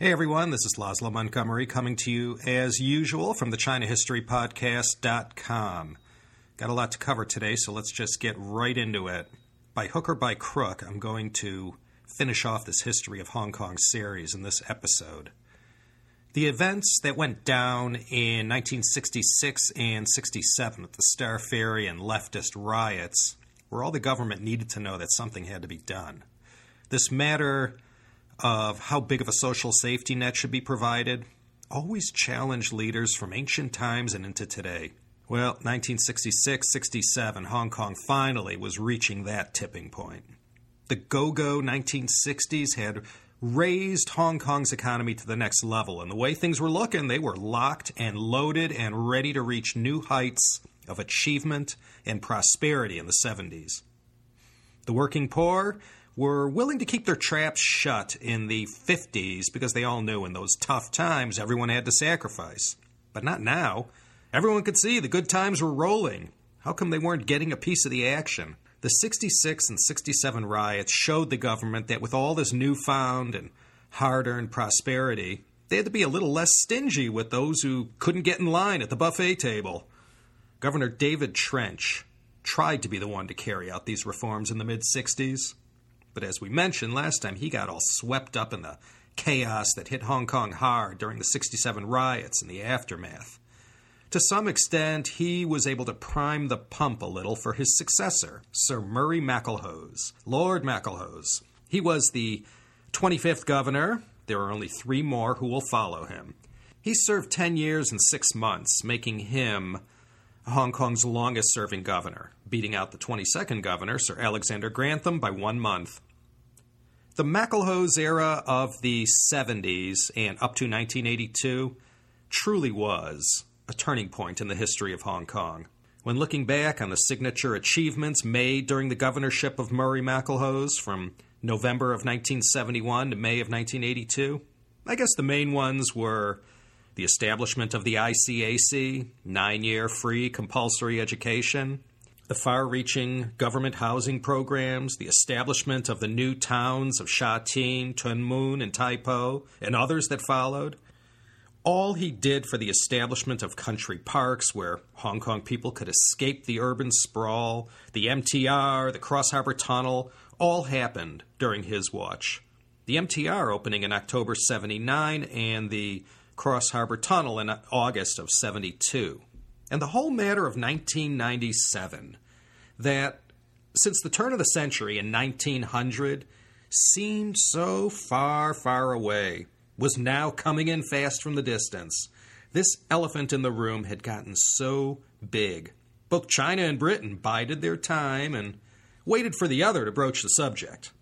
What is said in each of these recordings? Hey everyone, this is Laszlo Montgomery coming to you as usual from the ChinaHistoryPodcast.com. Got a lot to cover today, so let's just get right into it. By hook or by crook, I'm going to finish off this History of Hong Kong series in this episode. The events that went down in 1966 and 67 with the Star Ferry and leftist riots were all the government needed to know that something had to be done. This matter of how big of a social safety net should be provided always challenged leaders from ancient times and into today. Well, 1966, 67, Hong Kong finally was reaching that tipping point. The go-go 1960s had raised Hong Kong's economy to the next level, and the way things were looking, they were locked and loaded and ready to reach new heights of achievement and prosperity in the 70s. The working poor were willing to keep their traps shut in the 50s because they all knew in those tough times everyone had to sacrifice. But not now. Everyone could see the good times were rolling. How come they weren't getting a piece of the action? The 66 and 67 riots showed the government that with all this newfound and hard-earned prosperity, they had to be a little less stingy with those who couldn't get in line at the buffet table. Governor David Trench tried to be the one to carry out these reforms in the mid-60s. But as we mentioned last time, he got all swept up in the chaos that hit Hong Kong hard during the 67 riots and the aftermath. To some extent, he was able to prime the pump a little for his successor, Sir Murray MacLehose, Lord MacLehose. He was the 25th governor. There are only three more who will follow him. He served 10 years and 6 months, making him Hong Kong's longest-serving governor, beating out the 22nd governor, Sir Alexander Grantham, by 1 month. The MacLehose era of the 70s and up to 1982 truly was a turning point in the history of Hong Kong. When looking back on the signature achievements made during the governorship of Murray MacLehose from November of 1971 to May of 1982, I guess the main ones were the establishment of the ICAC, 9-year free compulsory education, the far-reaching government housing programs, the establishment of the new towns of Sha Tin, Tuen Mun, and Tai Po, and others that followed. All he did for the establishment of country parks where Hong Kong people could escape the urban sprawl, the MTR, the Cross Harbor Tunnel, all happened during his watch. The MTR opening in October 79 and the Cross Harbor Tunnel in August of 72. And the whole matter of 1997, that since the turn of the century in 1900 seemed so far, far away, was now coming in fast from the distance. This elephant in the room had gotten so big. Both China and Britain bided their time and waited for the other to broach the subject,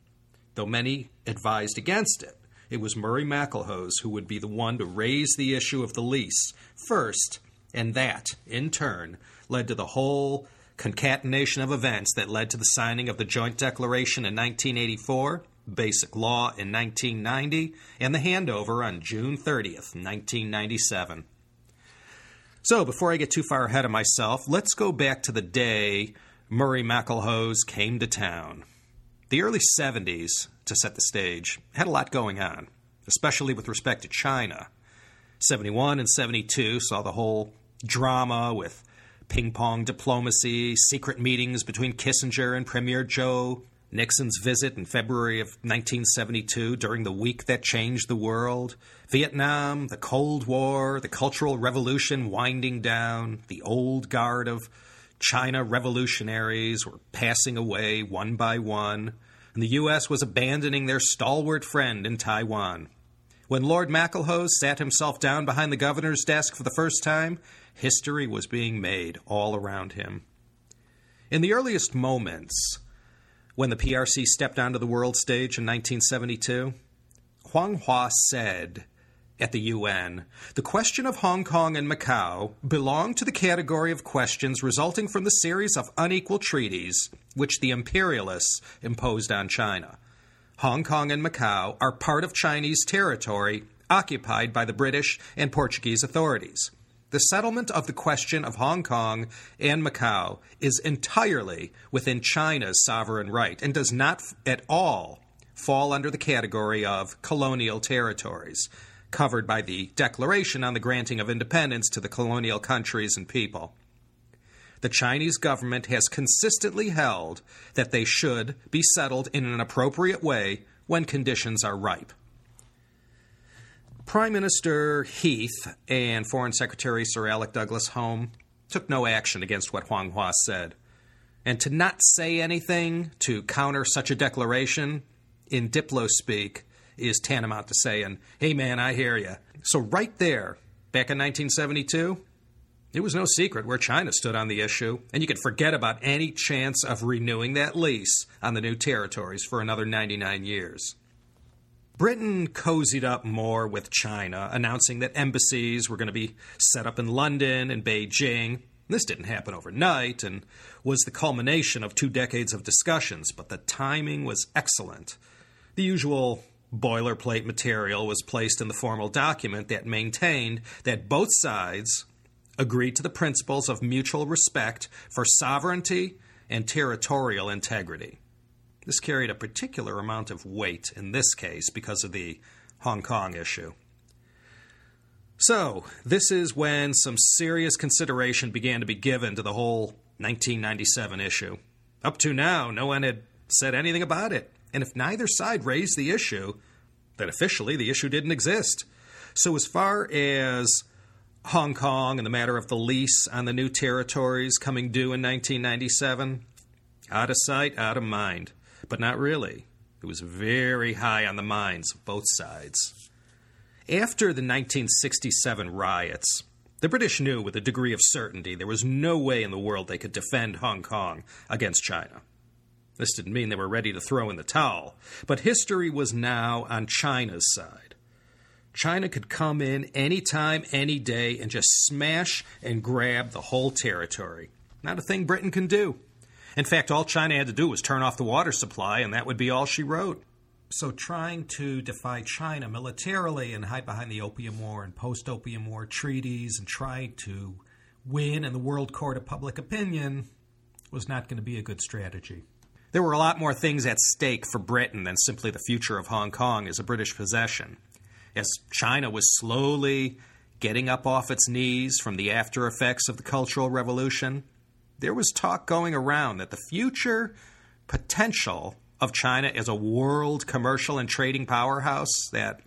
though many advised against it. It was Murray MacLehose who would be the one to raise the issue of the lease first, and that, in turn, led to the whole concatenation of events that led to the signing of the Joint Declaration in 1984, Basic Law in 1990, and the handover on June 30th, 1997. So, before I get too far ahead of myself, let's go back to the day Murray MacLehose came to town. The early 70s, to set the stage, had a lot going on, especially with respect to China. 71 and 72 saw the whole drama with ping-pong diplomacy, secret meetings between Kissinger and Premier Zhou, Nixon's visit in February of 1972 during the week that changed the world, Vietnam, the Cold War, the Cultural Revolution winding down, the old guard of China revolutionaries were passing away one by one, and the U.S. was abandoning their stalwart friend in Taiwan. When Lord MacLehose sat himself down behind the governor's desk for the first time, history was being made all around him. In the earliest moments, when the PRC stepped onto the world stage in 1972, Huang Hua said at the UN, "The question of Hong Kong and Macau belonged to the category of questions resulting from the series of unequal treaties which the imperialists imposed on China. Hong Kong and Macau are part of Chinese territory occupied by the British and Portuguese authorities. The settlement of the question of Hong Kong and Macau is entirely within China's sovereign right and does not at all fall under the category of colonial territories, covered by the Declaration on the Granting of Independence to the Colonial Countries and People. The Chinese government has consistently held that they should be settled in an appropriate way when conditions are ripe. Prime Minister Heath and Foreign Secretary Sir Alec Douglas Home took no action against what Huang Hua said, and to not say anything to counter such a declaration, in Diplo speak, is tantamount to saying, "Hey man, I hear ya." So right there, back in 1972, it was no secret where China stood on the issue, and you could forget about any chance of renewing that lease on the new territories for another 99 years. Britain cozied up more with China, announcing that embassies were going to be set up in London and Beijing. This didn't happen overnight and was the culmination of 2 decades of discussions, but the timing was excellent. The usual boilerplate material was placed in the formal document that maintained that both sides agreed to the principles of mutual respect for sovereignty and territorial integrity. This carried a particular amount of weight in this case because of the Hong Kong issue. So, this is when some serious consideration began to be given to the whole 1997 issue. Up to now, no one had said anything about it, and if neither side raised the issue, then officially the issue didn't exist. So as far as Hong Kong and the matter of the lease on the new territories coming due in 1997, out of sight, out of mind. But not really. It was very high on the minds of both sides. After the 1967 riots, the British knew with a degree of certainty there was no way in the world they could defend Hong Kong against China. This didn't mean they were ready to throw in the towel, but history was now on China's side. China could come in any time, any day, and just smash and grab the whole territory. Not a thing Britain can do. In fact, all China had to do was turn off the water supply, and that would be all she wrote. So trying to defy China militarily and hide behind the Opium War and post-Opium War treaties and try to win in the world court of public opinion was not going to be a good strategy. There were a lot more things at stake for Britain than simply the future of Hong Kong as a British possession. As China was slowly getting up off its knees from the after effects of the Cultural Revolution, there was talk going around that the future potential of China as a world commercial and trading powerhouse that,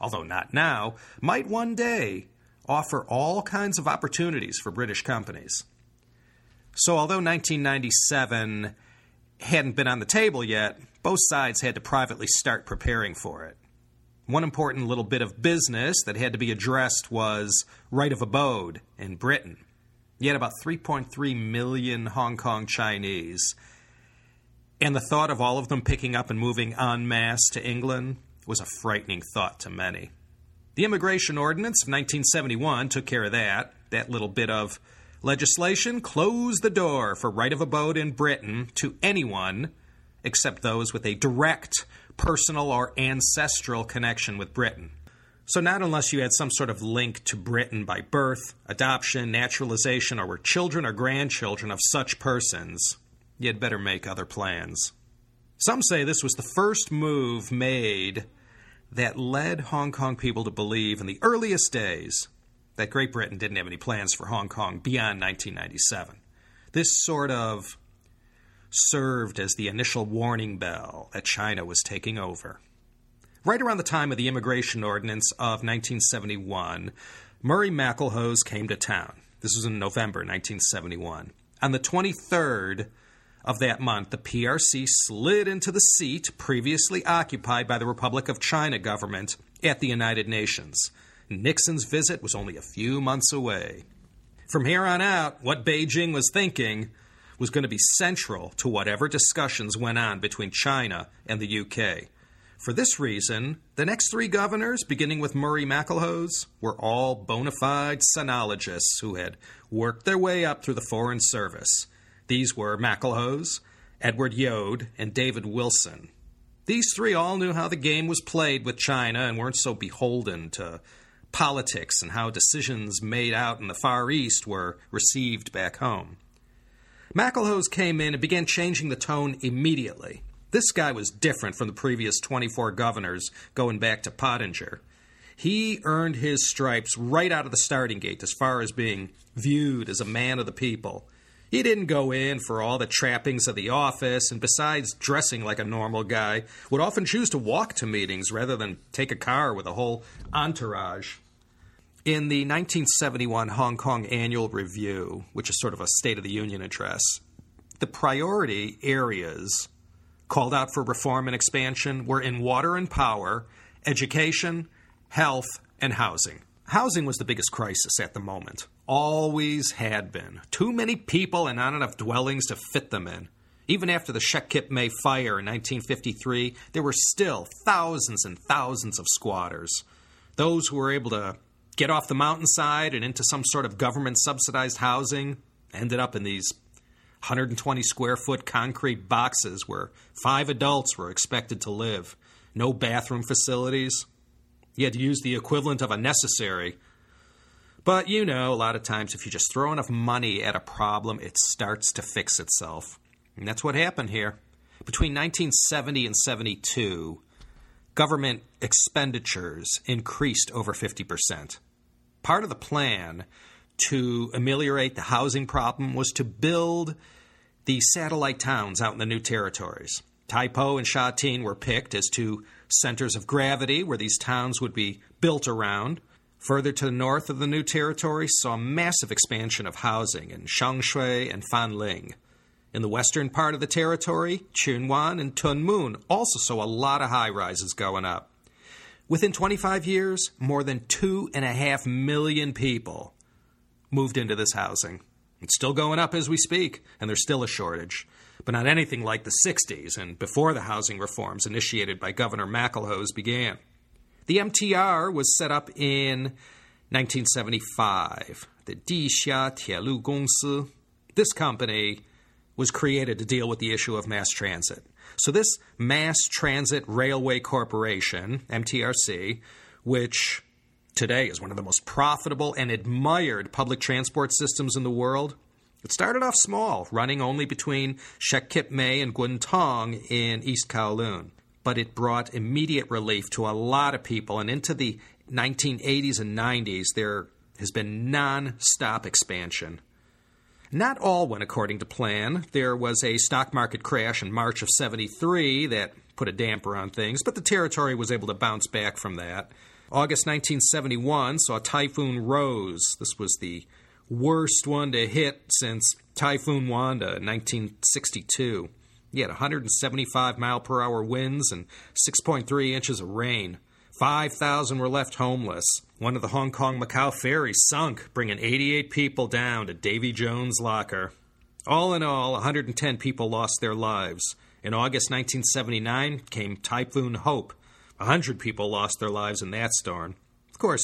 although not now, might one day offer all kinds of opportunities for British companies. So although 1997 hadn't been on the table yet, both sides had to privately start preparing for it. One important little bit of business that had to be addressed was right of abode in Britain. You had about 3.3 million Hong Kong Chinese, and the thought of all of them picking up and moving en masse to England was a frightening thought to many. The Immigration Ordinance of 1971 took care of that. That little bit of legislation closed the door for right of abode in Britain to anyone except those with a direct personal or ancestral connection with Britain. So not unless you had some sort of link to Britain by birth, adoption, naturalization, or were children or grandchildren of such persons, you had better make other plans. Some say this was the first move made that led Hong Kong people to believe in the earliest days that Great Britain didn't have any plans for Hong Kong beyond 1997. This sort of served as the initial warning bell that China was taking over. Right around the time of the Immigration Ordinance of 1971, Murray MacLehose came to town. This was in November 1971. On the 23rd of that month, the PRC slid into the seat previously occupied by the Republic of China government at the United Nations. Nixon's visit was only a few months away. From here on out, what Beijing was thinking was going to be central to whatever discussions went on between China and the UK. For this reason, the next 3 governors, beginning with Murray MacLehose, were all bona fide sinologists who had worked their way up through the Foreign Service. These were MacLehose, Edward Yode, and David Wilson. These 3 all knew how the game was played with China and weren't so beholden to politics and how decisions made out in the Far East were received back home. MacLehose came in and began changing the tone immediately. This guy was different from the previous 24 governors going back to Pottinger. He earned his stripes right out of the starting gate as far as being viewed as a man of the people. He didn't go in for all the trappings of the office, and besides dressing like a normal guy, would often choose to walk to meetings rather than take a car with a whole entourage. In the 1971 Hong Kong Annual Review, which is sort of a State of the Union address, the priority areas called out for reform and expansion were in water and power, education, health, and housing. Housing was the biggest crisis at the moment. Always had been. Too many people and not enough dwellings to fit them in. Even after the Shek Kip Mei fire in 1953, there were still thousands and thousands of squatters. Those who were able to get off the mountainside and into some sort of government-subsidized housing ended up in these 120-square-foot concrete boxes where 5 adults were expected to live. No bathroom facilities. You had to use the equivalent of a necessary. But, you know, a lot of times if you just throw enough money at a problem, it starts to fix itself. And that's what happened here. Between 1970 and 72, government expenditures increased over 50%. Part of the plan to ameliorate the housing problem was to build the satellite towns out in the new territories. Tai Po and Sha Tin were picked as 2 centers of gravity where these towns would be built around. Further to the north of the new territory saw massive expansion of housing in Shangshui and Fanling. In the western part of the territory, Chunwan and Tuen Mun also saw a lot of high-rises going up. Within 25 years, more than 2.5 million people moved into this housing. It's still going up as we speak, and there's still a shortage, but not anything like the 60s and before the housing reforms initiated by Governor MacLehose began. The MTR was set up in 1975, the Dixia Tielu Gongsi. This company was created to deal with the issue of mass transit. So this Mass Transit Railway Corporation, MTRC, which today is one of the most profitable and admired public transport systems in the world, it started off small, running only between Shek Kip Mei and Guntong in East Kowloon. But it brought immediate relief to a lot of people, and into the 1980s and 90s, there has been non-stop expansion. Not all went according to plan. There was a stock market crash in March of 73 that put a damper on things, but the territory was able to bounce back from that. August 1971 saw Typhoon Rose. This was the worst one to hit since Typhoon Wanda in 1962. He had 175-mile-per-hour winds and 6.3 inches of rain. 5,000 were left homeless. One of the Hong Kong-Macau ferries sunk, bringing 88 people down to Davy Jones' locker. All in all, 110 people lost their lives. In August 1979 came Typhoon Hope. 100 people lost their lives in that storm. Of course,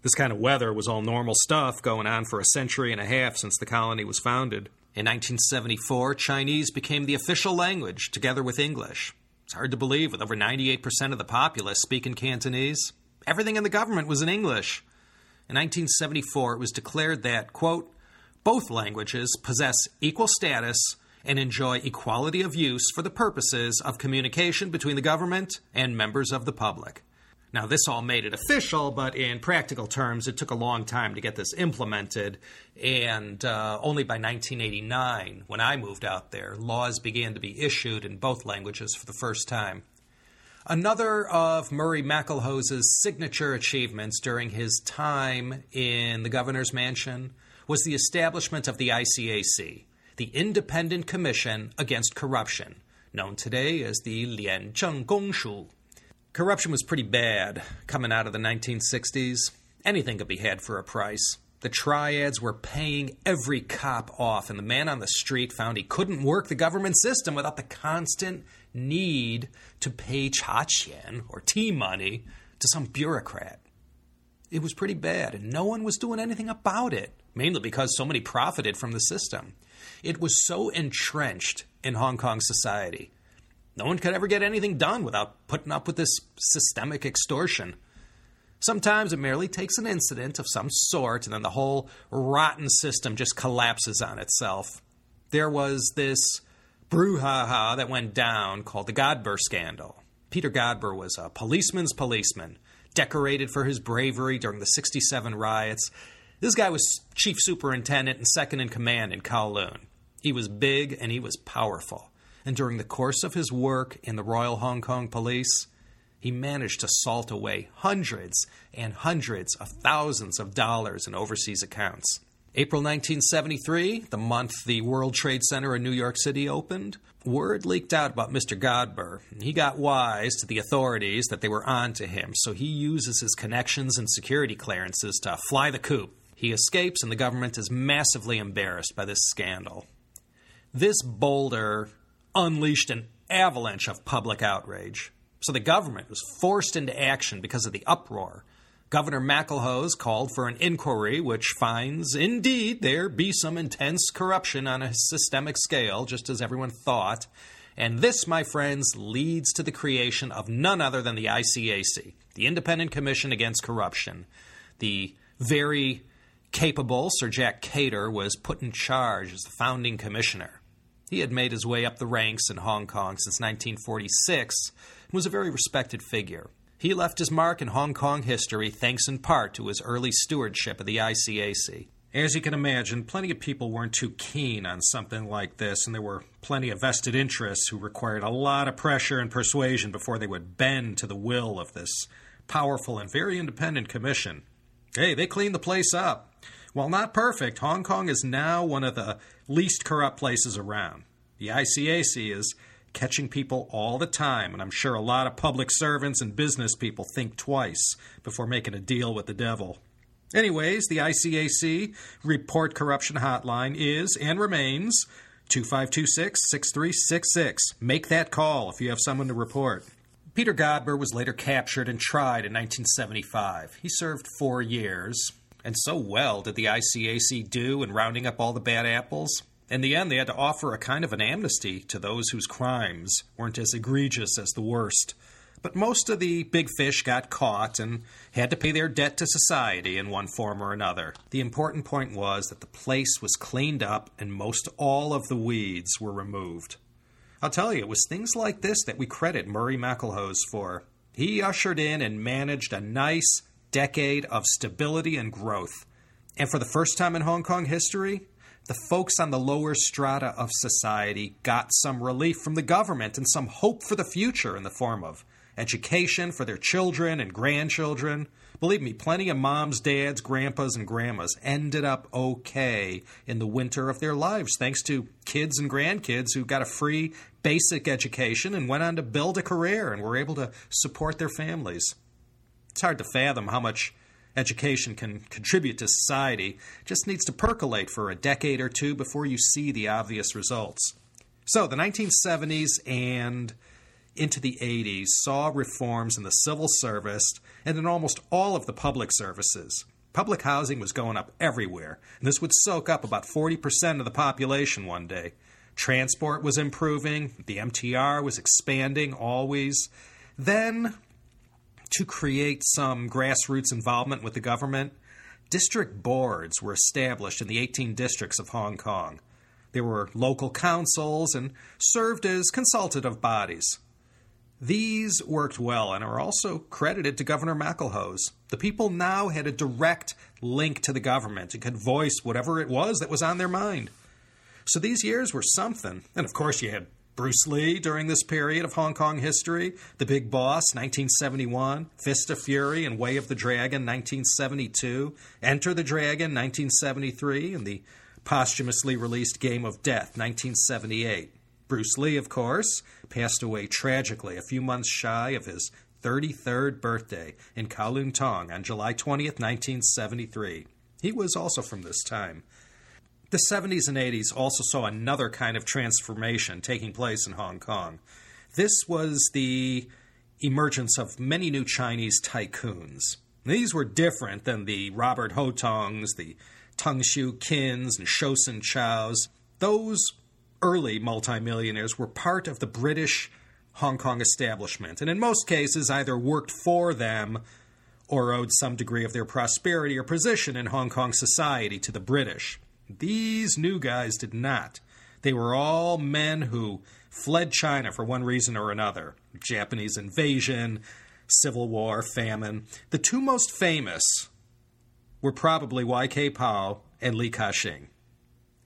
this kind of weather was all normal stuff going on for a century and a half since the colony was founded. In 1974, Chinese became the official language, together with English. It's hard to believe, with over 98% of the populace speaking Cantonese. Everything in the government was in English. In 1974, it was declared that, quote, both languages possess equal status and enjoy equality of use for the purposes of communication between the government and members of the public. Now, this all made it official, but in practical terms, it took a long time to get this implemented, and only by 1989, when I moved out there, laws began to be issued in both languages for the first time. Another of Murray MacLehose's signature achievements during his time in the governor's mansion was the establishment of the ICAC, the Independent Commission Against Corruption, known today as the Lian Zheng Gongshu. Corruption was pretty bad coming out of the 1960s. Anything could be had for a price. The triads were paying every cop off, and the man on the street found he couldn't work the government system without the constant need to pay cha qian, or tea money, to some bureaucrat. It was pretty bad, and no one was doing anything about it, mainly because so many profited from the system. It was so entrenched in Hong Kong society. No one could ever get anything done without putting up with this systemic extortion. Sometimes it merely takes an incident of some sort, and then the whole rotten system just collapses on itself. There was this brouhaha that went down called the Godber scandal. Peter Godber was a policeman's policeman, decorated for his bravery during the 67 riots. This guy was chief superintendent and second in command in Kowloon. He was big and he was powerful. And during the course of his work in the Royal Hong Kong Police, he managed to salt away hundreds and hundreds of thousands of dollars in overseas accounts. April 1973, the month the World Trade Center in New York City opened, word leaked out about Mr. Godber. He got wise to the authorities that they were on to him, so he uses his connections and security clearances to fly the coop. He escapes, and the government is massively embarrassed by this scandal. This boulder unleashed an avalanche of public outrage. So the government was forced into action because of the uproar. Governor MacLehose called for an inquiry which finds, indeed, there be some intense corruption on a systemic scale, just as everyone thought. And this, my friends, leads to the creation of none other than the ICAC, the Independent Commission Against Corruption. The very capable Sir Jack Cater was put in charge as the founding commissioner. He had made his way up the ranks in Hong Kong since 1946 and was a very respected figure. He left his mark in Hong Kong history thanks in part to his early stewardship of the ICAC. As you can imagine, plenty of people weren't too keen on something like this, and there were plenty of vested interests who required a lot of pressure and persuasion before they would bend to the will of this powerful and very independent commission. Hey, they cleaned the place up. While not perfect, Hong Kong is now one of the least corrupt places around. The ICAC is catching people all the time, and I'm sure a lot of public servants and business people think twice before making a deal with the devil. Anyways, the ICAC Report Corruption Hotline is and remains 2526-6366. Make that call if you have someone to report. Peter Godber was later captured and tried in 1975. He served 4 years, and so well did the ICAC do in rounding up all the bad apples. In the end, they had to offer a kind of an amnesty to those whose crimes weren't as egregious as the worst. But most of the big fish got caught and had to pay their debt to society in one form or another. The important point was that the place was cleaned up and most all of the weeds were removed. I'll tell you, it was things like this that we credit Murray MacLehose for. He ushered in and managed a nice decade of stability and growth. And for the first time in Hong Kong history, the folks on the lower strata of society got some relief from the government and some hope for the future in the form of education for their children and grandchildren. Believe me, plenty of moms, dads, grandpas, and grandmas ended up okay in the winter of their lives thanks to kids and grandkids who got a free basic education and went on to build a career and were able to support their families. It's hard to fathom how much education can contribute to society. It just needs to percolate for a decade or two before you see the obvious results. So the 1970s and into the 80s saw reforms in the civil service and in almost all of the public services. Public housing was going up everywhere, and this would soak up about 40% of the population one day. Transport was improving. The MTR was expanding always. Then, to create some grassroots involvement with the government, district boards were established in the 18 districts of Hong Kong. There were local councils and served as consultative bodies. These worked well and are also credited to Governor MacLehose. The people now had a direct link to the government and could voice whatever it was that was on their mind. So these years were something. And of course you had Bruce Lee during this period of Hong Kong history, The Big Boss, 1971, Fist of Fury and Way of the Dragon, 1972, Enter the Dragon, 1973, and the posthumously released Game of Death, 1978. Bruce Lee, of course, passed away tragically a few months shy of his 33rd birthday in Kowloon Tong on July 20th, 1973. He was also from this time. The 70s and 80s also saw another kind of transformation taking place in Hong Kong. This was the emergence of many new Chinese tycoons. These were different than the Robert Ho-tongs, the Tung Shiu Kins, and Chosin Chows. Those early multimillionaires were part of the British Hong Kong establishment, and in most cases either worked for them or owed some degree of their prosperity or position in Hong Kong society to the British. These new guys did not. They were all men who fled China for one reason or another. Japanese invasion, civil war, famine. The two most famous were probably Y.K. Pao and Li Ka-shing.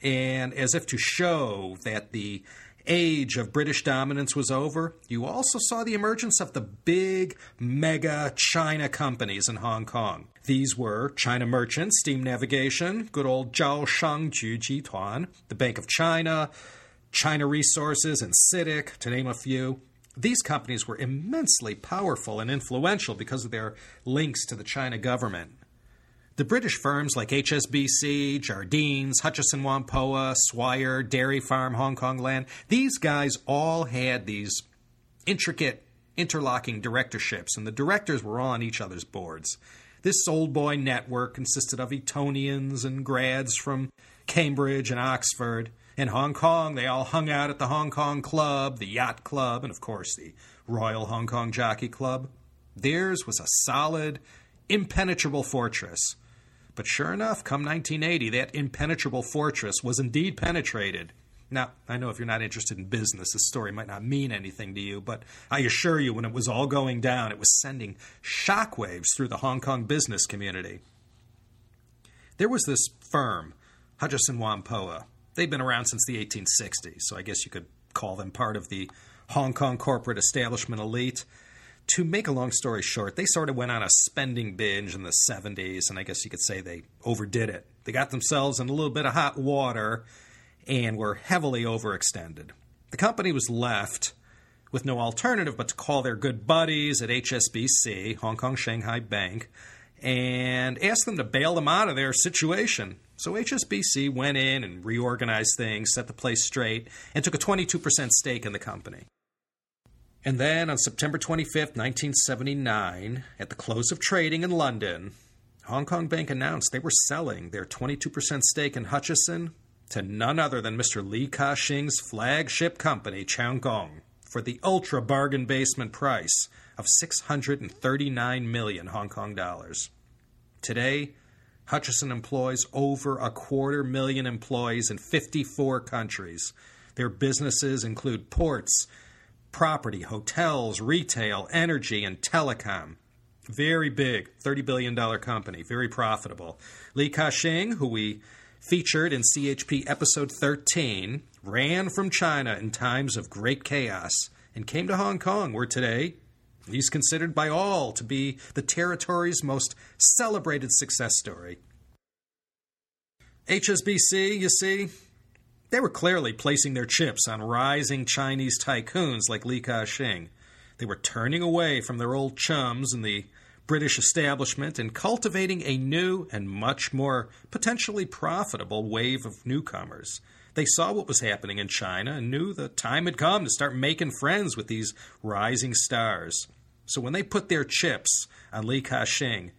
And as if to show that the age of British dominance was over, you also saw the emergence of the big, mega China companies in Hong Kong. These were China Merchants, Steam Navigation, good old Zhao Shangju Jituan, the Bank of China, China Resources, and CITIC, to name a few. These companies were immensely powerful and influential because of their links to the China government. The British firms like HSBC, Jardines, Hutchison Whampoa, Swire, Dairy Farm, Hong Kong Land, these guys all had these intricate interlocking directorships, and the directors were all on each other's boards. This old boy network consisted of Etonians and grads from Cambridge and Oxford. In Hong Kong, they all hung out at the Hong Kong Club, the Yacht Club, and of course the Royal Hong Kong Jockey Club. Theirs was a solid, impenetrable fortress. But sure enough, come 1980, that impenetrable fortress was indeed penetrated. Now, I know if you're not interested in business, this story might not mean anything to you, but I assure you, when it was all going down, it was sending shockwaves through the Hong Kong business community. There was this firm, Hutchison Whampoa. They've been around since the 1860s, so I guess you could call them part of the Hong Kong corporate establishment elite. To make a long story short, they sort of went on a spending binge in the 70s, and I guess you could say they overdid it. They got themselves in a little bit of hot water and were heavily overextended. The company was left with no alternative but to call their good buddies at HSBC, Hong Kong Shanghai Bank, and ask them to bail them out of their situation. So HSBC went in and reorganized things, set the place straight, and took a 22% stake in the company. And then on September 25th, 1979, at the close of trading in London, Hong Kong Bank announced they were selling their 22% stake in Hutchison to none other than Mr. Li Ka-shing's flagship company, Cheung Kong, for the ultra bargain basement price of 639 million Hong Kong dollars. Today, Hutchison employs over 250,000 employees in 54 countries. Their businesses include ports, property, hotels, retail, energy, and telecom. Very big, $30 billion company, very profitable. Li Ka-shing, who we featured in CHP episode 13, ran from China in times of great chaos and came to Hong Kong, where today he's considered by all to be the territory's most celebrated success story. HSBC, you see, they were clearly placing their chips on rising Chinese tycoons like Li Ka-shing. They were turning away from their old chums in the British establishment and cultivating a new and much more potentially profitable wave of newcomers. They saw what was happening in China and knew the time had come to start making friends with these rising stars. So when they put their chips on Li Ka-shing, it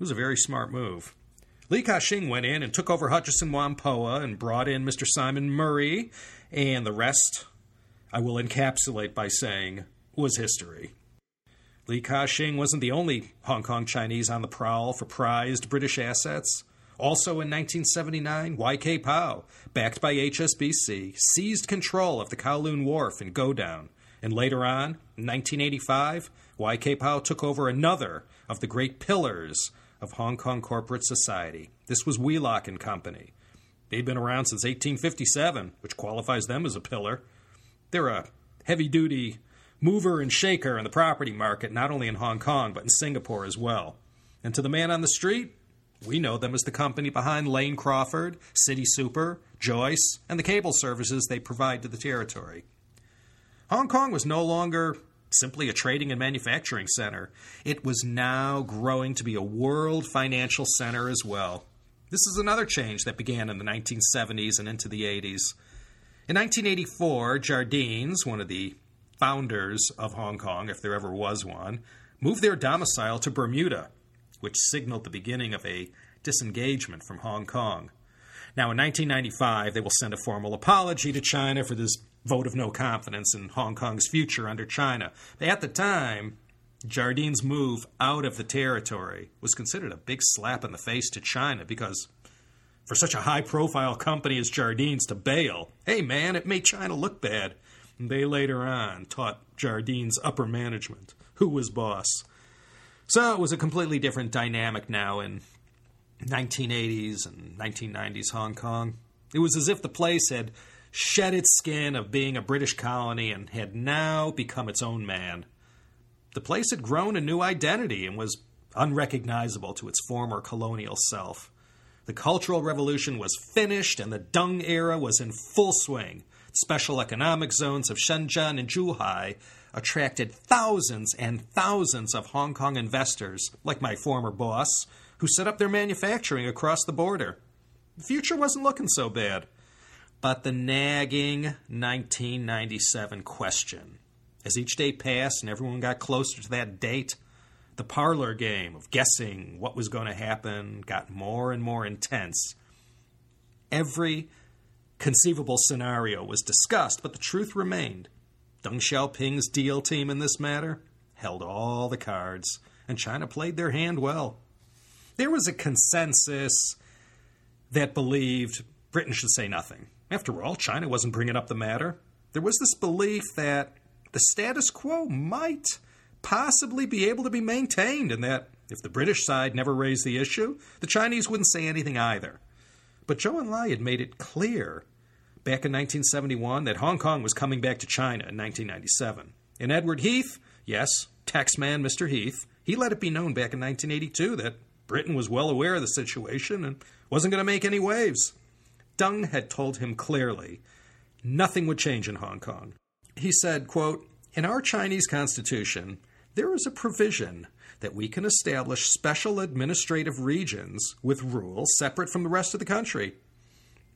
was a very smart move. Li Ka-shing went in and took over Hutchison Whampoa and brought in Mr. Simon Murray, and the rest, I will encapsulate by saying, was history. Li Ka-shing wasn't the only Hong Kong Chinese on the prowl for prized British assets. Also in 1979, Y.K. Pao, backed by HSBC, seized control of the Kowloon Wharf in Godown. And later on, in 1985, Y.K. Pao took over another of the great pillars of Hong Kong corporate society. This was Wheelock and Company. They've been around since 1857, which qualifies them as a pillar. They're a heavy-duty mover and shaker in the property market, not only in Hong Kong, but in Singapore as well. And to the man on the street, we know them as the company behind Lane Crawford, City Super, Joyce, and the cable services they provide to the territory. Hong Kong was no longer simply a trading and manufacturing center. It was now growing to be a world financial center as well. This is another change that began in the 1970s and into the 80s. In 1984, Jardines, one of the founders of Hong Kong, if there ever was one, moved their domicile to Bermuda, which signaled the beginning of a disengagement from Hong Kong. Now, in 1995, they will send a formal apology to China for this vote of no confidence in Hong Kong's future under China. But at the time, Jardine's move out of the territory was considered a big slap in the face to China because For such a high-profile company as Jardines to bail, hey man, it made China look bad. And they later on taught Jardines' upper management who was boss. So it was a completely different dynamic now in 1980s and 1990s Hong Kong. It was as if the place had shed its skin of being a British colony and had now become its own man. The place had grown a new identity and was unrecognizable to its former colonial self. The Cultural Revolution was finished and the Deng era was in full swing. Special economic zones of Shenzhen and Zhuhai attracted thousands and thousands of Hong Kong investors, like my former boss, who set up their manufacturing across the border. The future wasn't looking so bad. But the nagging 1997 question. As each day passed and everyone got closer to that date, the parlor game of guessing what was going to happen got more and more intense. Every conceivable scenario was discussed, but the truth remained. Deng Xiaoping's deal team in this matter held all the cards, and China played their hand well. There was a consensus that believed Britain should say nothing. After all, China wasn't bringing up the matter. There was this belief that the status quo might possibly be able to be maintained, and that if the British side never raised the issue, the Chinese wouldn't say anything either. But Zhou Enlai had made it clear back in 1971 that Hong Kong was coming back to China in 1997. And Edward Heath, yes, taxman Mr. Heath, he let it be known back in 1982 that Britain was well aware of the situation and wasn't going to make any waves. Deng had told him clearly nothing would change in Hong Kong. He said, quote, "In our Chinese constitution, there is a provision that we can establish special administrative regions with rules separate from the rest of the country."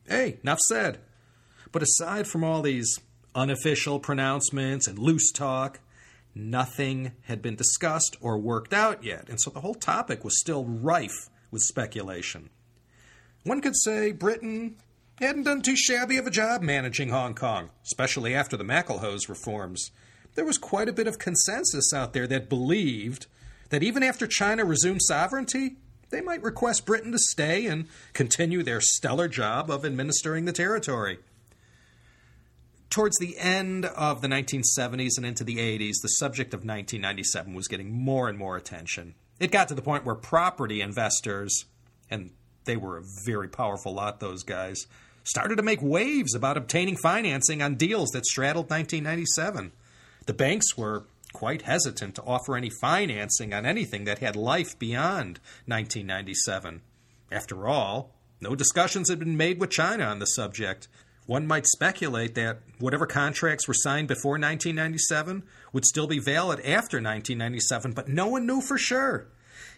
Hey, enough said. But aside from all these unofficial pronouncements and loose talk, nothing had been discussed or worked out yet, and so the whole topic was still rife with speculation. One could say Britain hadn't done too shabby of a job managing Hong Kong, especially after the MacLehose reforms. There was quite a bit of consensus out there that believed that even after China resumed sovereignty, they might request Britain to stay and continue their stellar job of administering the territory. Towards the end of the 1970s and into the 80s, the subject of 1997 was getting more and more attention. It got to the point where property investors, and they were a very powerful lot, those guys, started to make waves about obtaining financing on deals that straddled 1997. The banks were quite hesitant to offer any financing on anything that had life beyond 1997. After all, no discussions had been made with China on the subject. One might speculate that whatever contracts were signed before 1997 would still be valid after 1997, but no one knew for sure.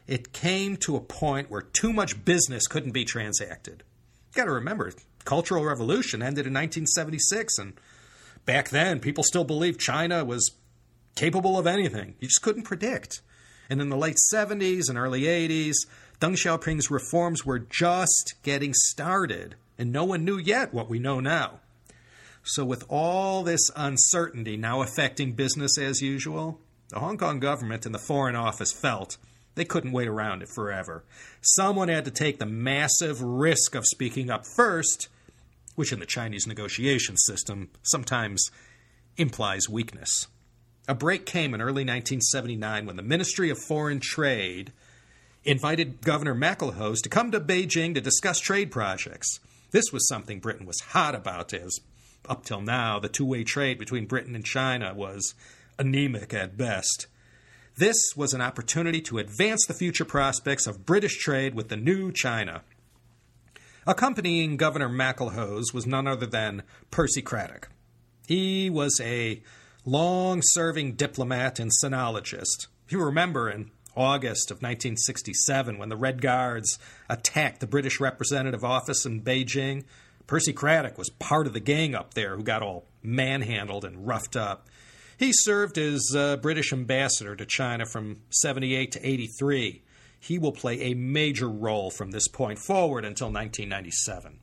It came to a point where too much business couldn't be transacted. You've got to remember, the Cultural Revolution ended in 1976, and back then people still believed China was capable of anything. You just couldn't predict. And in the late 70s and early 80s, Deng Xiaoping's reforms were just getting started, and no one knew yet what we know now. So with all this uncertainty now affecting business as usual, the Hong Kong government and the Foreign Office felt they couldn't wait around it forever. Someone had to take the massive risk of speaking up first, which in the Chinese negotiation system sometimes implies weakness. A break came in early 1979 when the Ministry of Foreign Trade invited Governor MacLehose to come to Beijing to discuss trade projects. This was something Britain was hot about, as up till now the two-way trade between Britain and China was anemic at best. This was an opportunity to advance the future prospects of British trade with the new China. Accompanying Governor MacLehose was none other than Percy Craddock. He was a long-serving diplomat and sinologist. You remember in August of 1967 when the Red Guards attacked the British representative office in Beijing, Percy Craddock was part of the gang up there who got all manhandled and roughed up. He served as British ambassador to China from 78 to 83. He will play a major role from this point forward until 1997.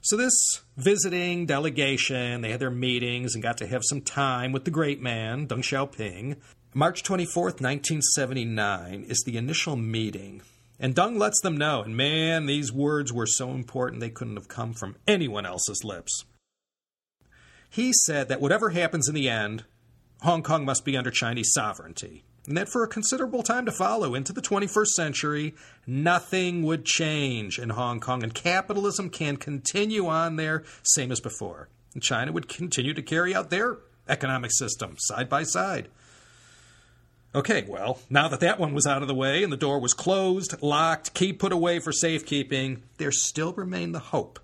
So this visiting delegation, they had their meetings and got to have some time with the great man, Deng Xiaoping. March 24th, 1979 is the initial meeting. And Deng lets them know, and man, these words were so important they couldn't have come from anyone else's lips. He said that whatever happens in the end, Hong Kong must be under Chinese sovereignty, and that for a considerable time to follow into the 21st century, nothing would change in Hong Kong, and capitalism can continue on there, same as before. And China would continue to carry out their economic system, side by side. Okay, well, now that that one was out of the way and the door was closed, locked, key put away for safekeeping, there still remained the hope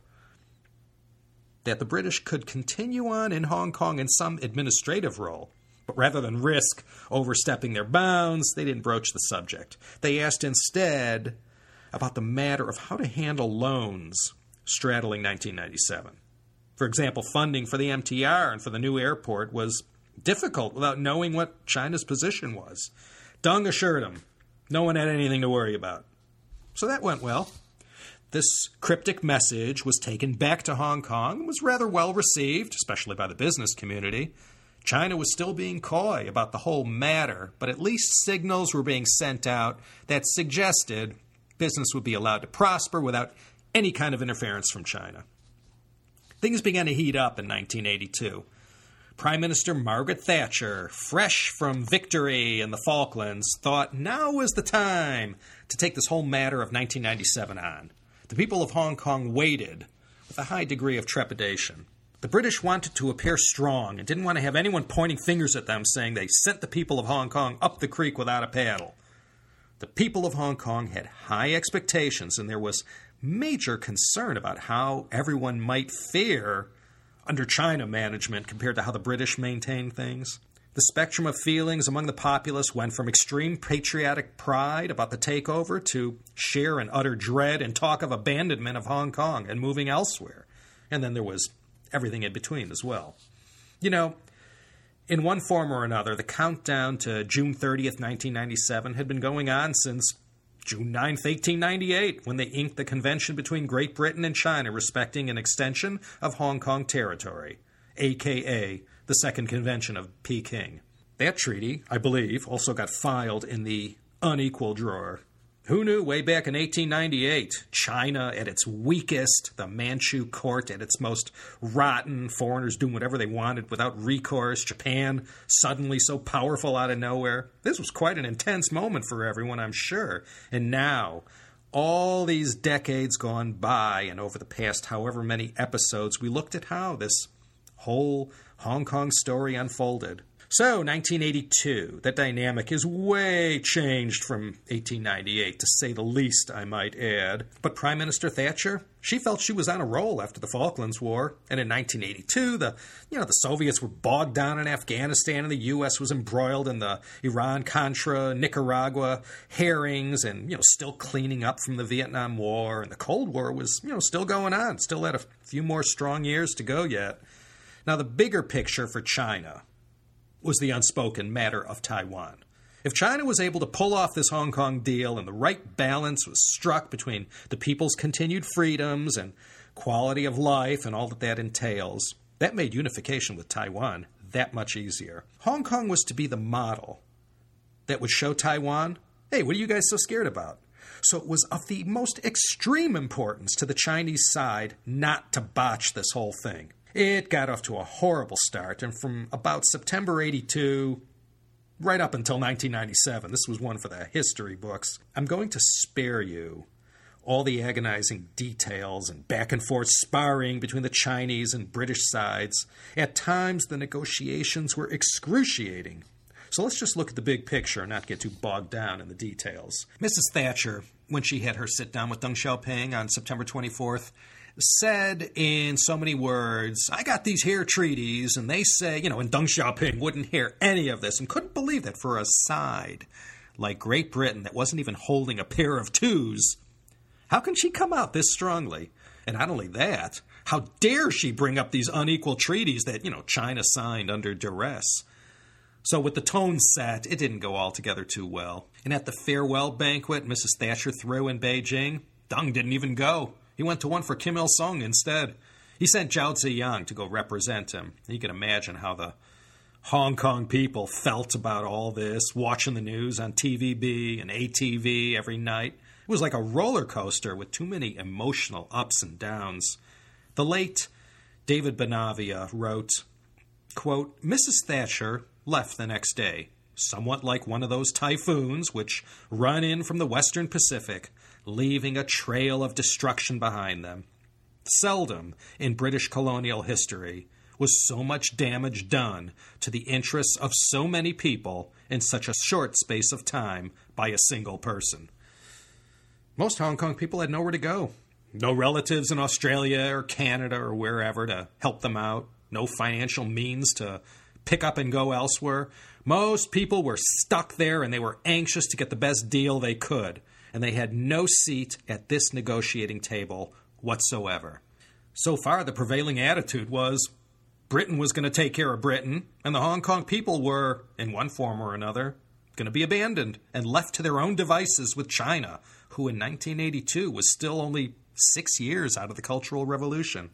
that the British could continue on in Hong Kong in some administrative role. But rather than risk overstepping their bounds, they didn't broach the subject. They asked instead about the matter of how to handle loans straddling 1997. For example, funding for the MTR and for the new airport was difficult without knowing what China's position was. Deng assured him no one had anything to worry about. So that went well. This cryptic message was taken back to Hong Kong and was rather well received, especially by the business community. China was still being coy about the whole matter, but at least signals were being sent out that suggested business would be allowed to prosper without any kind of interference from China. Things began to heat up in 1982. Prime Minister Margaret Thatcher, fresh from victory in the Falklands, thought now was the time to take this whole matter of 1997 on. The people of Hong Kong waited with a high degree of trepidation. The British wanted to appear strong and didn't want to have anyone pointing fingers at them saying they sent the people of Hong Kong up the creek without a paddle. The people of Hong Kong had high expectations, and there was major concern about how everyone might fare under China management compared to how the British maintained things. The spectrum of feelings among the populace went from extreme patriotic pride about the takeover to sheer and utter dread and talk of abandonment of Hong Kong and moving elsewhere. And then there was everything in between as well. You know, in one form or another, the countdown to June 30th, 1997 had been going on since June 9th, 1898, when they inked the convention between Great Britain and China respecting an extension of Hong Kong territory, a.k.a. the Second Convention of Peking. That treaty, I believe, also got filed in the unequal drawer. Who knew way back in 1898, China at its weakest, the Manchu court at its most rotten, foreigners doing whatever they wanted without recourse, Japan suddenly so powerful out of nowhere. This was quite an intense moment for everyone, I'm sure. And now, all these decades gone by, and over the past however many episodes, we looked at how this whole Hong Kong story unfolded. So, 1982, that dynamic is way changed from 1898, to say the least, I might add. But Prime Minister Thatcher, she felt she was on a roll after the Falklands War. And in 1982, the Soviets were bogged down in Afghanistan, and the U.S. was embroiled in the Iran-Contra, Nicaragua hearings, and, still cleaning up from the Vietnam War. And the Cold War was, still going on, still had a few more strong years to go yet. Now, the bigger picture for China was the unspoken matter of Taiwan. If China was able to pull off this Hong Kong deal and the right balance was struck between the people's continued freedoms and quality of life and all that that entails, that made unification with Taiwan that much easier. Hong Kong was to be the model that would show Taiwan, hey, what are you guys so scared about? So it was of the most extreme importance to the Chinese side not to botch this whole thing. It got off to a horrible start, and from about September 82 right up until 1997, this was one for the history books. I'm going to spare you all the agonizing details and back-and-forth sparring between the Chinese and British sides. At times, the negotiations were excruciating. So let's just look at the big picture and not get too bogged down in the details. Mrs. Thatcher, when she had her sit-down with Deng Xiaoping on September 24th, said in so many words, I got these here treaties, and they say, and Deng Xiaoping wouldn't hear any of this and couldn't believe that for a side like Great Britain that wasn't even holding a pair of twos, how can she come out this strongly? And not only that, how dare she bring up these unequal treaties that, China signed under duress? So with the tone set, it didn't go altogether too well. And at the farewell banquet Mrs. Thatcher threw in Beijing, Deng didn't even go. He went to one for Kim Il-sung instead. He sent Zhao Ziyang to go represent him. You can imagine how the Hong Kong people felt about all this, watching the news on TVB and ATV every night. It was like a roller coaster with too many emotional ups and downs. The late David Benavia wrote, quote, Mrs. Thatcher left the next day, somewhat like one of those typhoons which run in from the Western Pacific, leaving a trail of destruction behind them. Seldom in British colonial history was so much damage done to the interests of so many people in such a short space of time by a single person. Most Hong Kong people had nowhere to go. No relatives in Australia or Canada or wherever to help them out. No financial means to pick up and go elsewhere. Most people were stuck there and they were anxious to get the best deal they could, and they had no seat at this negotiating table whatsoever. So far, the prevailing attitude was Britain was going to take care of Britain, and the Hong Kong people were, in one form or another, going to be abandoned and left to their own devices with China, who in 1982 was still only 6 years out of the Cultural Revolution.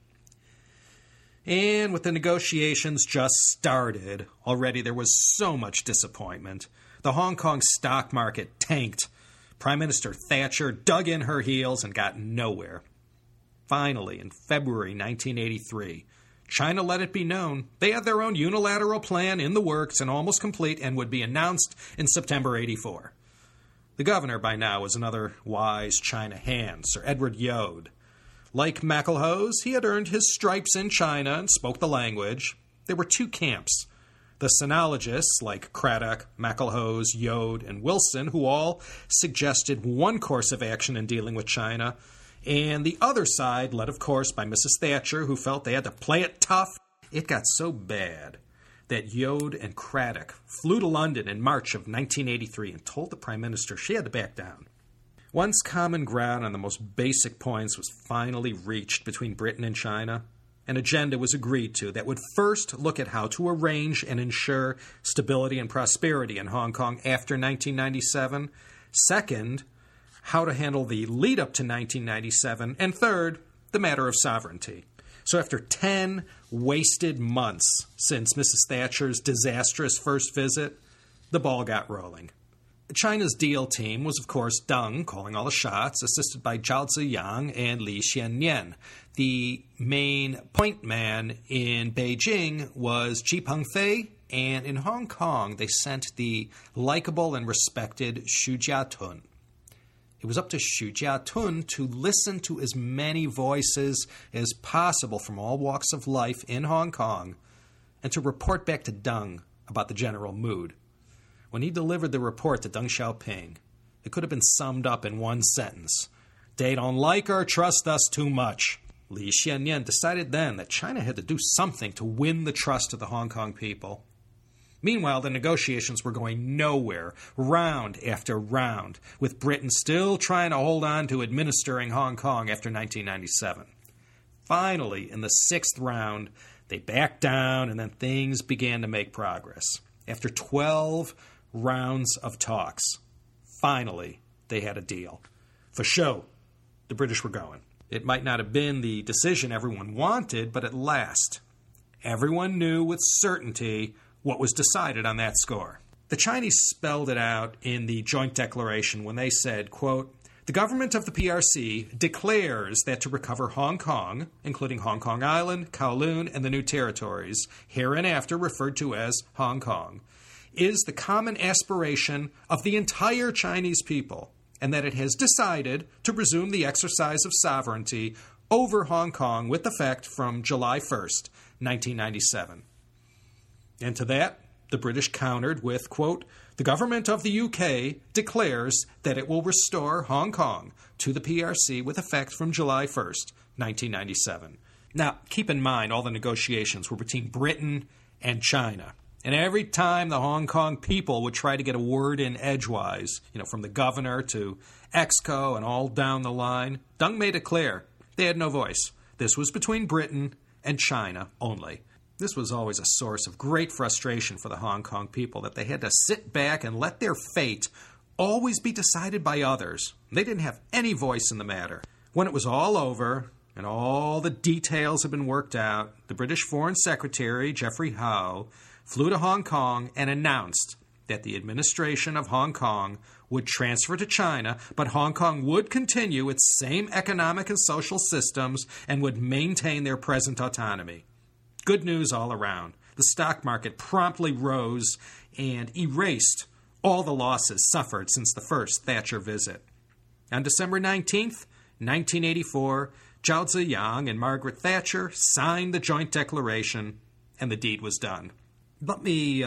And with the negotiations just started, already there was so much disappointment. The Hong Kong stock market tanked. Prime Minister Thatcher dug in her heels and got nowhere. Finally, in February 1983, China let it be known they had their own unilateral plan in the works and almost complete and would be announced in September 84. The governor by now was another wise China hand, Sir Edward Yode. Like MacLehose, he had earned his stripes in China and spoke the language. There were two camps. The sinologists, like Craddock, MacLehose, Yode, and Wilson, who all suggested one course of action in dealing with China, and the other side, led, of course, by Mrs. Thatcher, who felt they had to play it tough. It got so bad that Yode and Craddock flew to London in March of 1983 and told the Prime Minister she had to back down. Once common ground on the most basic points was finally reached between Britain and China, an agenda was agreed to that would first look at how to arrange and ensure stability and prosperity in Hong Kong after 1997, second, how to handle the lead-up to 1997, and third, the matter of sovereignty. So after 10 wasted months since Mrs. Thatcher's disastrous first visit, the ball got rolling. China's deal team was, of course, Deng, calling all the shots, assisted by Zhao Ziyang and Li Xianyan. The main point man in Beijing was Ji Pengfei, and in Hong Kong, they sent the likable and respected Xu Jiatun. It was up to Xu Jiatun to listen to as many voices as possible from all walks of life in Hong Kong and to report back to Deng about the general mood. When he delivered the report to Deng Xiaoping, it could have been summed up in one sentence. They don't like or trust us too much. Li Xianyan decided then that China had to do something to win the trust of the Hong Kong people. Meanwhile, the negotiations were going nowhere, round after round, with Britain still trying to hold on to administering Hong Kong after 1997. Finally, in the sixth round, they backed down and then things began to make progress. After 12 rounds of talks, finally, they had a deal. For show, the British were going. It might not have been the decision everyone wanted, but at last, everyone knew with certainty what was decided on that score. The Chinese spelled it out in the Joint Declaration when they said, quote, the government of the PRC declares that to recover Hong Kong, including Hong Kong Island, Kowloon, and the new territories, hereinafter referred to as Hong Kong, is the common aspiration of the entire Chinese people, and that it has decided to resume the exercise of sovereignty over Hong Kong with effect from July 1st, 1997. And to that, the British countered with, quote, the government of the UK declares that it will restore Hong Kong to the PRC with effect from July 1st, 1997. Now, keep in mind, all the negotiations were between Britain and China. And every time the Hong Kong people would try to get a word in edgewise, from the governor to Exco and all down the line, Deng made it clear they had no voice. This was between Britain and China only. This was always a source of great frustration for the Hong Kong people, that they had to sit back and let their fate always be decided by others. They didn't have any voice in the matter. When it was all over and all the details had been worked out, the British Foreign Secretary, Geoffrey Howe, flew to Hong Kong and announced that the administration of Hong Kong would transfer to China, but Hong Kong would continue its same economic and social systems and would maintain their present autonomy. Good news all around. The stock market promptly rose and erased all the losses suffered since the first Thatcher visit. On December 19th, 1984, Zhao Ziyang and Margaret Thatcher signed the Joint Declaration, and the deed was done. Let me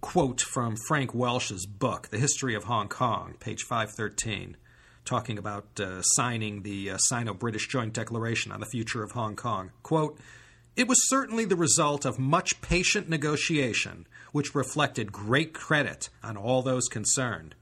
quote from Frank Welsh's book, The History of Hong Kong, page 513, talking about signing the Sino-British Joint Declaration on the future of Hong Kong. Quote, "It was certainly the result of much patient negotiation, which reflected great credit on all those concerned.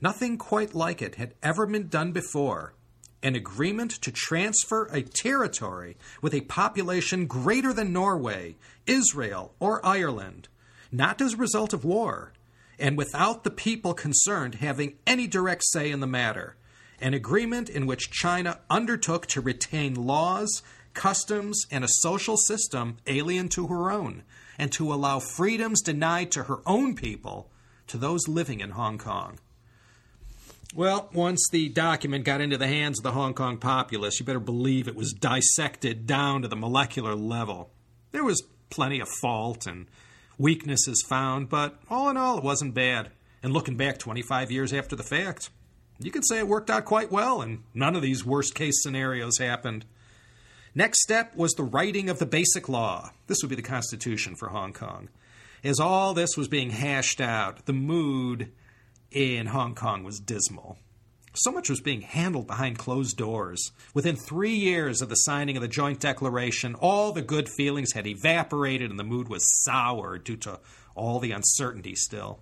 Nothing quite like it had ever been done before. An agreement to transfer a territory with a population greater than Norway, Israel, or Ireland, not as a result of war, and without the people concerned having any direct say in the matter. An agreement in which China undertook to retain laws, customs, and a social system alien to her own, and to allow freedoms denied to her own people to those living in Hong Kong." Well, once the document got into the hands of the Hong Kong populace, you better believe it was dissected down to the molecular level. There was plenty of fault and weaknesses found, but all in all, it wasn't bad. And looking back 25 years after the fact, you could say it worked out quite well, and none of these worst-case scenarios happened. Next step was the writing of the Basic Law. This would be the Constitution for Hong Kong. As all this was being hashed out, the mood in Hong Kong was dismal. So much was being handled behind closed doors. Within 3 years of the signing of the Joint Declaration, all the good feelings had evaporated and the mood was sour due to all the uncertainty still.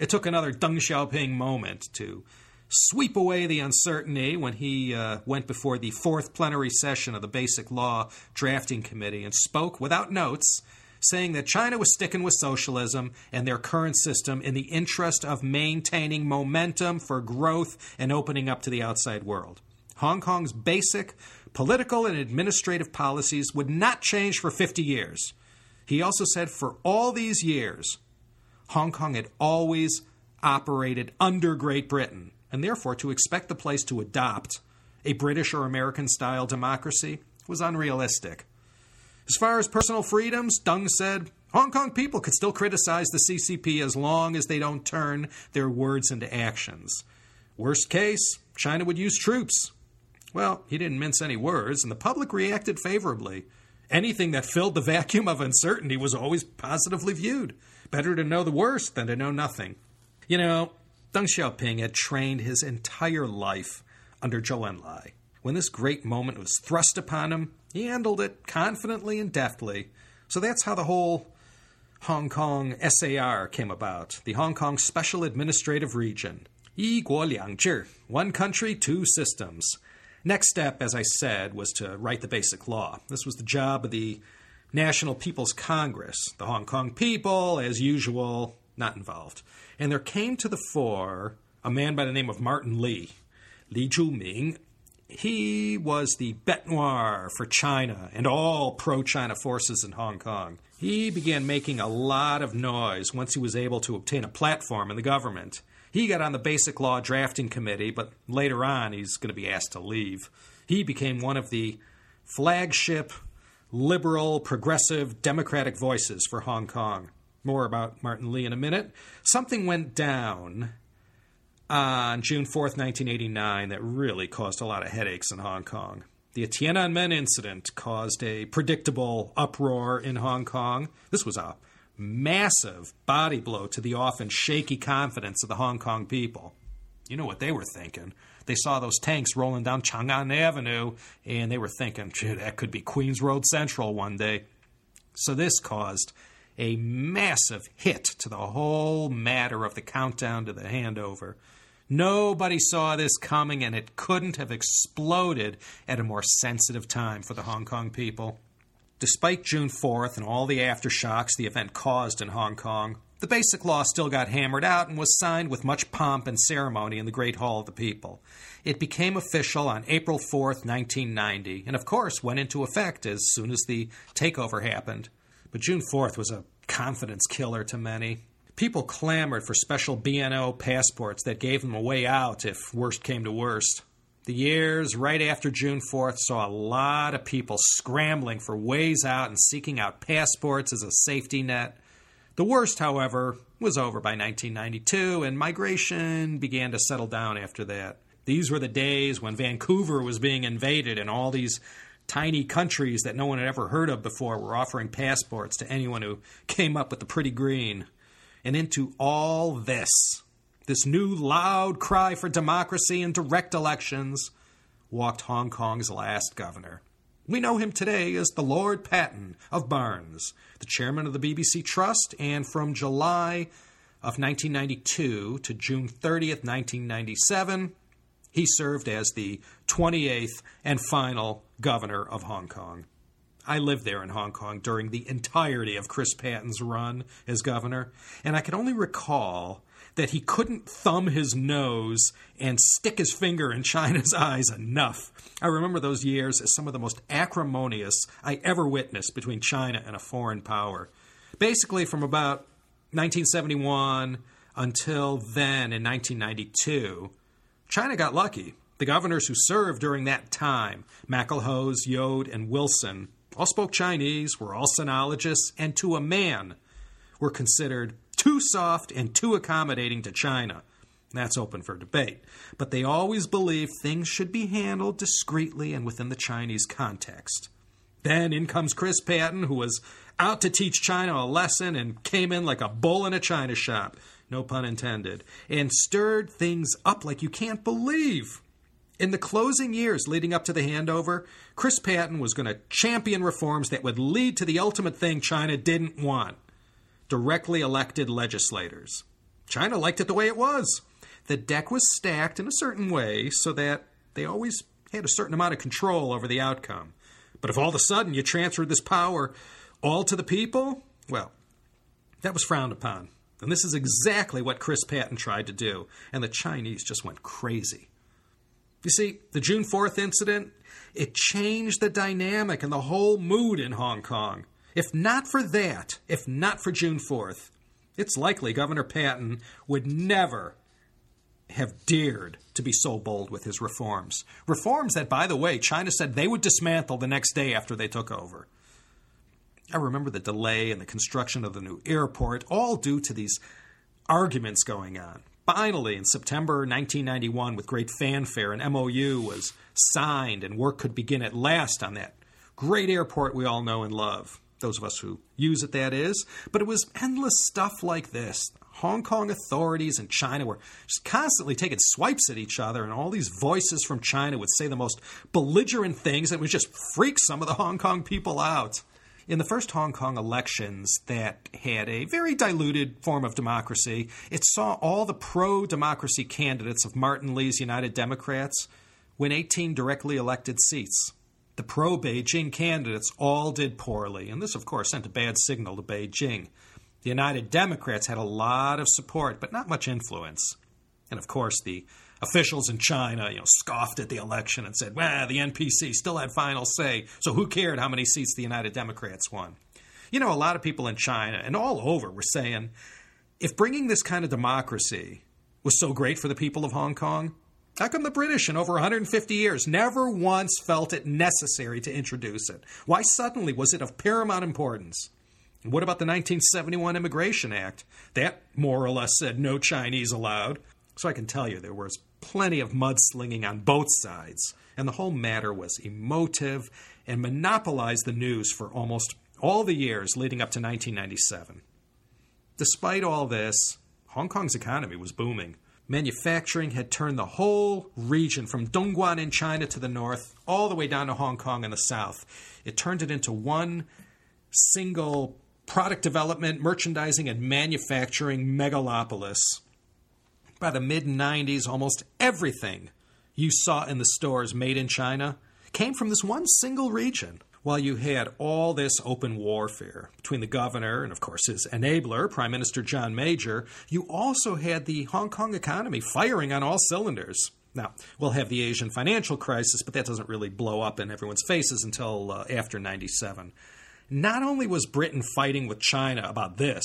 It took another Deng Xiaoping moment to sweep away the uncertainty when he went before the fourth plenary session of the Basic Law Drafting Committee and spoke without notes, saying that China was sticking with socialism and their current system in the interest of maintaining momentum for growth and opening up to the outside world. Hong Kong's basic political and administrative policies would not change for 50 years. He also said for all these years, Hong Kong had always operated under Great Britain, and therefore to expect the place to adopt a British or American-style democracy was unrealistic. As far as personal freedoms, Deng said, Hong Kong people could still criticize the CCP as long as they don't turn their words into actions. Worst case, China would use troops. Well, he didn't mince any words, and the public reacted favorably. Anything that filled the vacuum of uncertainty was always positively viewed. Better to know the worst than to know nothing. You know, Deng Xiaoping had trained his entire life under Zhou Enlai. When this great moment was thrust upon him, he handled it confidently and deftly. So that's how the whole Hong Kong SAR came about, the Hong Kong Special Administrative Region. Yi Guo Liang Zhi, one country, two systems. Next step, as I said, was to write the Basic Law. This was the job of the National People's Congress. The Hong Kong people, as usual, not involved. And there came to the fore a man by the name of Martin Lee, Li Zhuming. He was the bête noire for China and all pro-China forces in Hong Kong. He began making a lot of noise once he was able to obtain a platform in the government. He got on the Basic Law Drafting Committee, but later on he's going to be asked to leave. He became one of the flagship liberal, progressive, democratic voices for Hong Kong. More about Martin Lee in a minute. Something went down on June 4th, 1989, that really caused a lot of headaches in Hong Kong. The Tiananmen incident caused a predictable uproar in Hong Kong. This was a massive body blow to the often shaky confidence of the Hong Kong people. You know what they were thinking. They saw those tanks rolling down Chang'an Avenue, and they were thinking, gee, that could be Queens Road Central one day. So this caused a massive hit to the whole matter of the countdown to the handover. Nobody saw this coming, and it couldn't have exploded at a more sensitive time for the Hong Kong people. Despite June 4th and all the aftershocks the event caused in Hong Kong, the Basic Law still got hammered out and was signed with much pomp and ceremony in the Great Hall of the People. It became official on April 4th, 1990, and of course went into effect as soon as the takeover happened. But June 4th was a confidence killer to many. people clamored for special BNO passports that gave them a way out if worst came to worst. The years right after June 4th saw a lot of people scrambling for ways out and seeking out passports as a safety net. The worst, however, was over by 1992, and migration began to settle down after that. These were the days when Vancouver was being invaded and all these tiny countries that no one had ever heard of before were offering passports to anyone who came up with the pretty green. And into all this new loud cry for democracy and direct elections, walked Hong Kong's last governor. We know him today as the Lord Patton of Barnes, the chairman of the BBC Trust, and from July of 1992 to June 30th, 1997, he served as the 28th and final governor of Hong Kong. I lived there in Hong Kong during the entirety of Chris Patton's run as governor, and I can only recall that he couldn't thumb his nose and stick his finger in China's eyes enough. I remember those years as some of the most acrimonious I ever witnessed between China and a foreign power. Basically, from about 1971 until then in 1992, China got lucky. The governors who served during that time, MacLehose, Yode, and Wilson, all spoke Chinese, were all sinologists, and to a man were considered too soft and too accommodating to China. That's open for debate. But they always believed things should be handled discreetly and within the Chinese context. Then in comes Chris Patton, who was out to teach China a lesson and came in like a bull in a China shop, no pun intended, and stirred things up like you can't believe. In the closing years leading up to the handover, Chris Patton was going to champion reforms that would lead to the ultimate thing China didn't want: directly elected legislators. China liked it the way it was. The deck was stacked in a certain way so that they always had a certain amount of control over the outcome. But if all of a sudden you transferred this power all to the people, well, that was frowned upon. And this is exactly what Chris Patton tried to do, and the Chinese just went crazy. You see, the June 4th incident, it changed the dynamic and the whole mood in Hong Kong. If not for that, if not for June 4th, it's likely Governor Patton would never have dared to be so bold with his reforms. Reforms that, by the way, China said they would dismantle the next day after they took over. I remember the delay in the construction of the new airport, all due to these arguments going on. Finally, in September 1991, with great fanfare, an MOU was signed and work could begin at last on that great airport we all know and love. Those of us who use it, that is. But it was endless stuff like this. Hong Kong authorities and China were just constantly taking swipes at each other, and all these voices from China would say the most belligerent things that would just freak some of the Hong Kong people out. In the first Hong Kong elections that had a very diluted form of democracy, it saw all the pro-democracy candidates of Martin Lee's United Democrats win 18 directly elected seats. The pro-Beijing candidates all did poorly, and this, of course, sent a bad signal to Beijing. The United Democrats had a lot of support, but not much influence. And, of course, the officials in China, scoffed at the election and said, well, the NPC still had final say, so who cared how many seats the United Democrats won? A lot of people in China and all over were saying, if bringing this kind of democracy was so great for the people of Hong Kong, how come the British in over 150 years never once felt it necessary to introduce it? Why suddenly was it of paramount importance? And what about the 1971 Immigration Act? That more or less said no Chinese allowed. So I can tell you there was plenty of mudslinging on both sides, and the whole matter was emotive and monopolized the news for almost all the years leading up to 1997. Despite all this, Hong Kong's economy was booming. Manufacturing had turned the whole region from Dongguan in China to the north all the way down to Hong Kong in the south. It turned it into one single product development, merchandising, and manufacturing megalopolis. By the mid-90s, almost everything you saw in the stores made in China came from this one single region. While you had all this open warfare between the governor and, of course, his enabler, Prime Minister John Major, you also had the Hong Kong economy firing on all cylinders. Now, we'll have the Asian financial crisis, but that doesn't really blow up in everyone's faces until after 97. Not only was Britain fighting with China about this,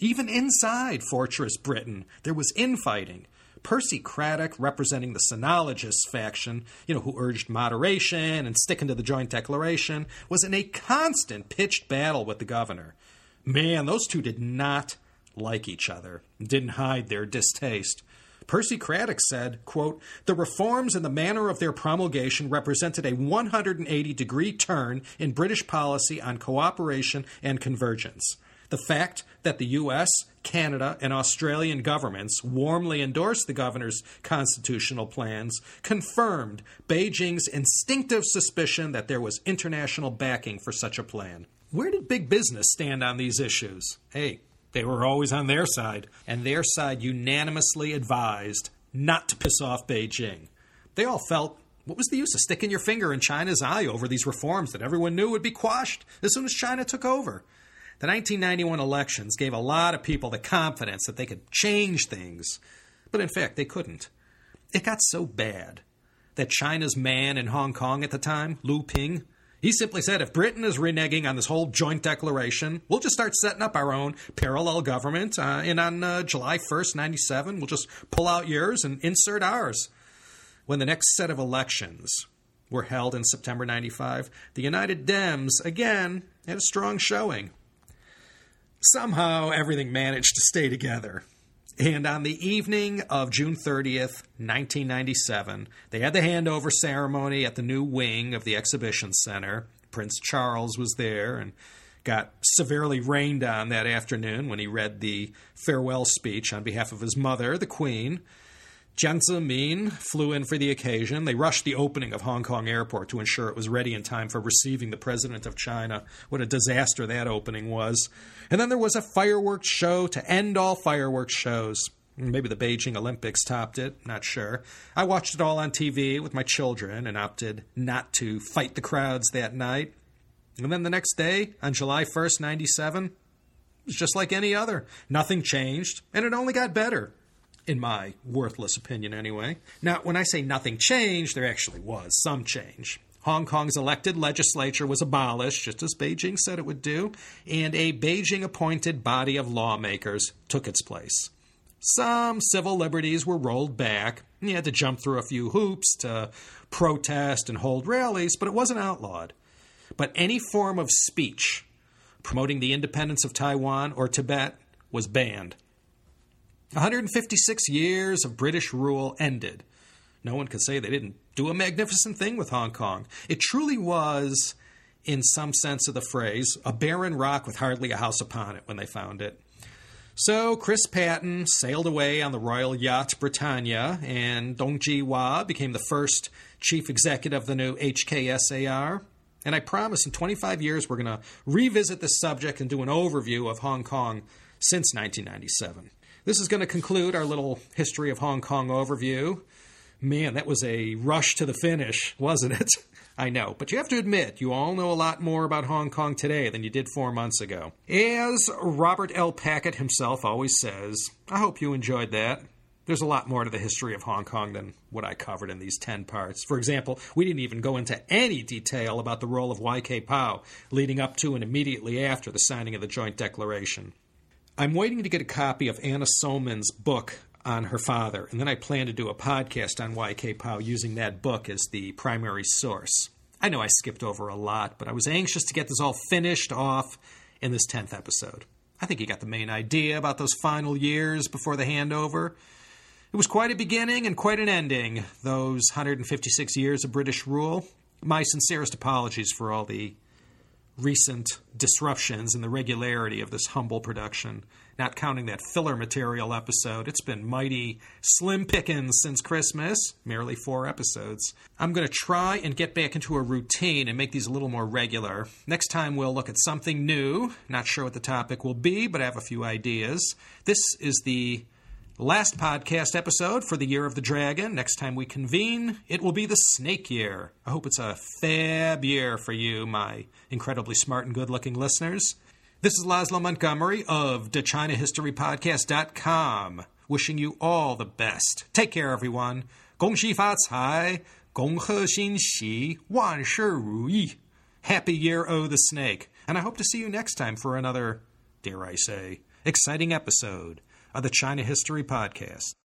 Even inside Fortress Britain, there was infighting. Percy Craddock, representing the Sinologists faction, who urged moderation and sticking to the Joint Declaration, was in a constant pitched battle with the governor. Man, those two did not like each other, didn't hide their distaste. Percy Craddock said, quote, "The reforms and the manner of their promulgation represented a 180-degree turn in British policy on cooperation and convergence. The fact that the U.S., Canada, and Australian governments warmly endorsed the governor's constitutional plans confirmed Beijing's instinctive suspicion that there was international backing for such a plan." Where did big business stand on these issues? Hey, they were always on their side, and their side unanimously advised not to piss off Beijing. They all felt, what was the use of sticking your finger in China's eye over these reforms that everyone knew would be quashed as soon as China took over? The 1991 elections gave a lot of people the confidence that they could change things, but in fact, they couldn't. It got so bad that China's man in Hong Kong at the time, Liu Ping, he simply said, if Britain is reneging on this whole joint declaration, we'll just start setting up our own parallel government, and on July 1st, 97, we'll just pull out yours and insert ours. When the next set of elections were held in September 95, the United Dems, again, had a strong showing. Somehow, everything managed to stay together. And on the evening of June 30th, 1997, they had the handover ceremony at the new wing of the exhibition center. Prince Charles was there and got severely rained on that afternoon when he read the farewell speech on behalf of his mother, the Queen. Jiang Zemin flew in for the occasion. They rushed the opening of Hong Kong Airport to ensure it was ready in time for receiving the President of China. What a disaster that opening was. And then there was a fireworks show to end all fireworks shows. Maybe the Beijing Olympics topped it, not sure. I watched it all on TV with my children and opted not to fight the crowds that night. And then the next day, on July 1st, 97, it was just like any other. Nothing changed, and it only got better. In my worthless opinion, anyway. Now, when I say nothing changed, there actually was some change. Hong Kong's elected legislature was abolished, just as Beijing said it would do, and a Beijing-appointed body of lawmakers took its place. Some civil liberties were rolled back. You had to jump through a few hoops to protest and hold rallies, but it wasn't outlawed. But any form of speech promoting the independence of Taiwan or Tibet was banned. 156 years of British rule ended. No one could say they didn't do a magnificent thing with Hong Kong. It truly was, in some sense of the phrase, a barren rock with hardly a house upon it when they found it. So Chris Patton sailed away on the royal yacht Britannia, and Dong Ji-hwa became the first chief executive of the new HKSAR. And I promise in 25 years we're going to revisit this subject and do an overview of Hong Kong since 1997. This is going to conclude our little history of Hong Kong overview. Man, that was a rush to the finish, wasn't it? I know, but you have to admit, you all know a lot more about Hong Kong today than you did 4 months ago. As Robert L. Packett himself always says, I hope you enjoyed that. There's a lot more to the history of Hong Kong than what I covered in these 10 parts. For example, we didn't even go into any detail about the role of Y.K. Pao leading up to and immediately after the signing of the Joint Declaration. I'm waiting to get a copy of Anna Soman's book on her father, and then I plan to do a podcast on Y.K. Pao using that book as the primary source. I know I skipped over a lot, but I was anxious to get this all finished off in this 10th episode. I think you got the main idea about those final years before the handover. It was quite a beginning and quite an ending, those 156 years of British rule. My sincerest apologies for all the recent disruptions in the regularity of this humble production. Not counting that filler material episode, it's been mighty slim pickings since Christmas, merely 4 episodes. I'm going to try and get back into a routine and make these a little more regular. Next time we'll look at something new. Not sure what the topic will be, but I have a few ideas. This is the last podcast episode for the Year of the Dragon. Next time we convene, it will be the Snake Year. I hope it's a fab year for you, my incredibly smart and good-looking listeners. This is Laszlo Montgomery of thechinahistorypodcast.com, wishing you all the best. Take care, everyone. 恭喜发财, 恭贺新喜, 万事如意. Happy Year, O the Snake. And I hope to see you next time for another, dare I say, exciting episode of the China History Podcast.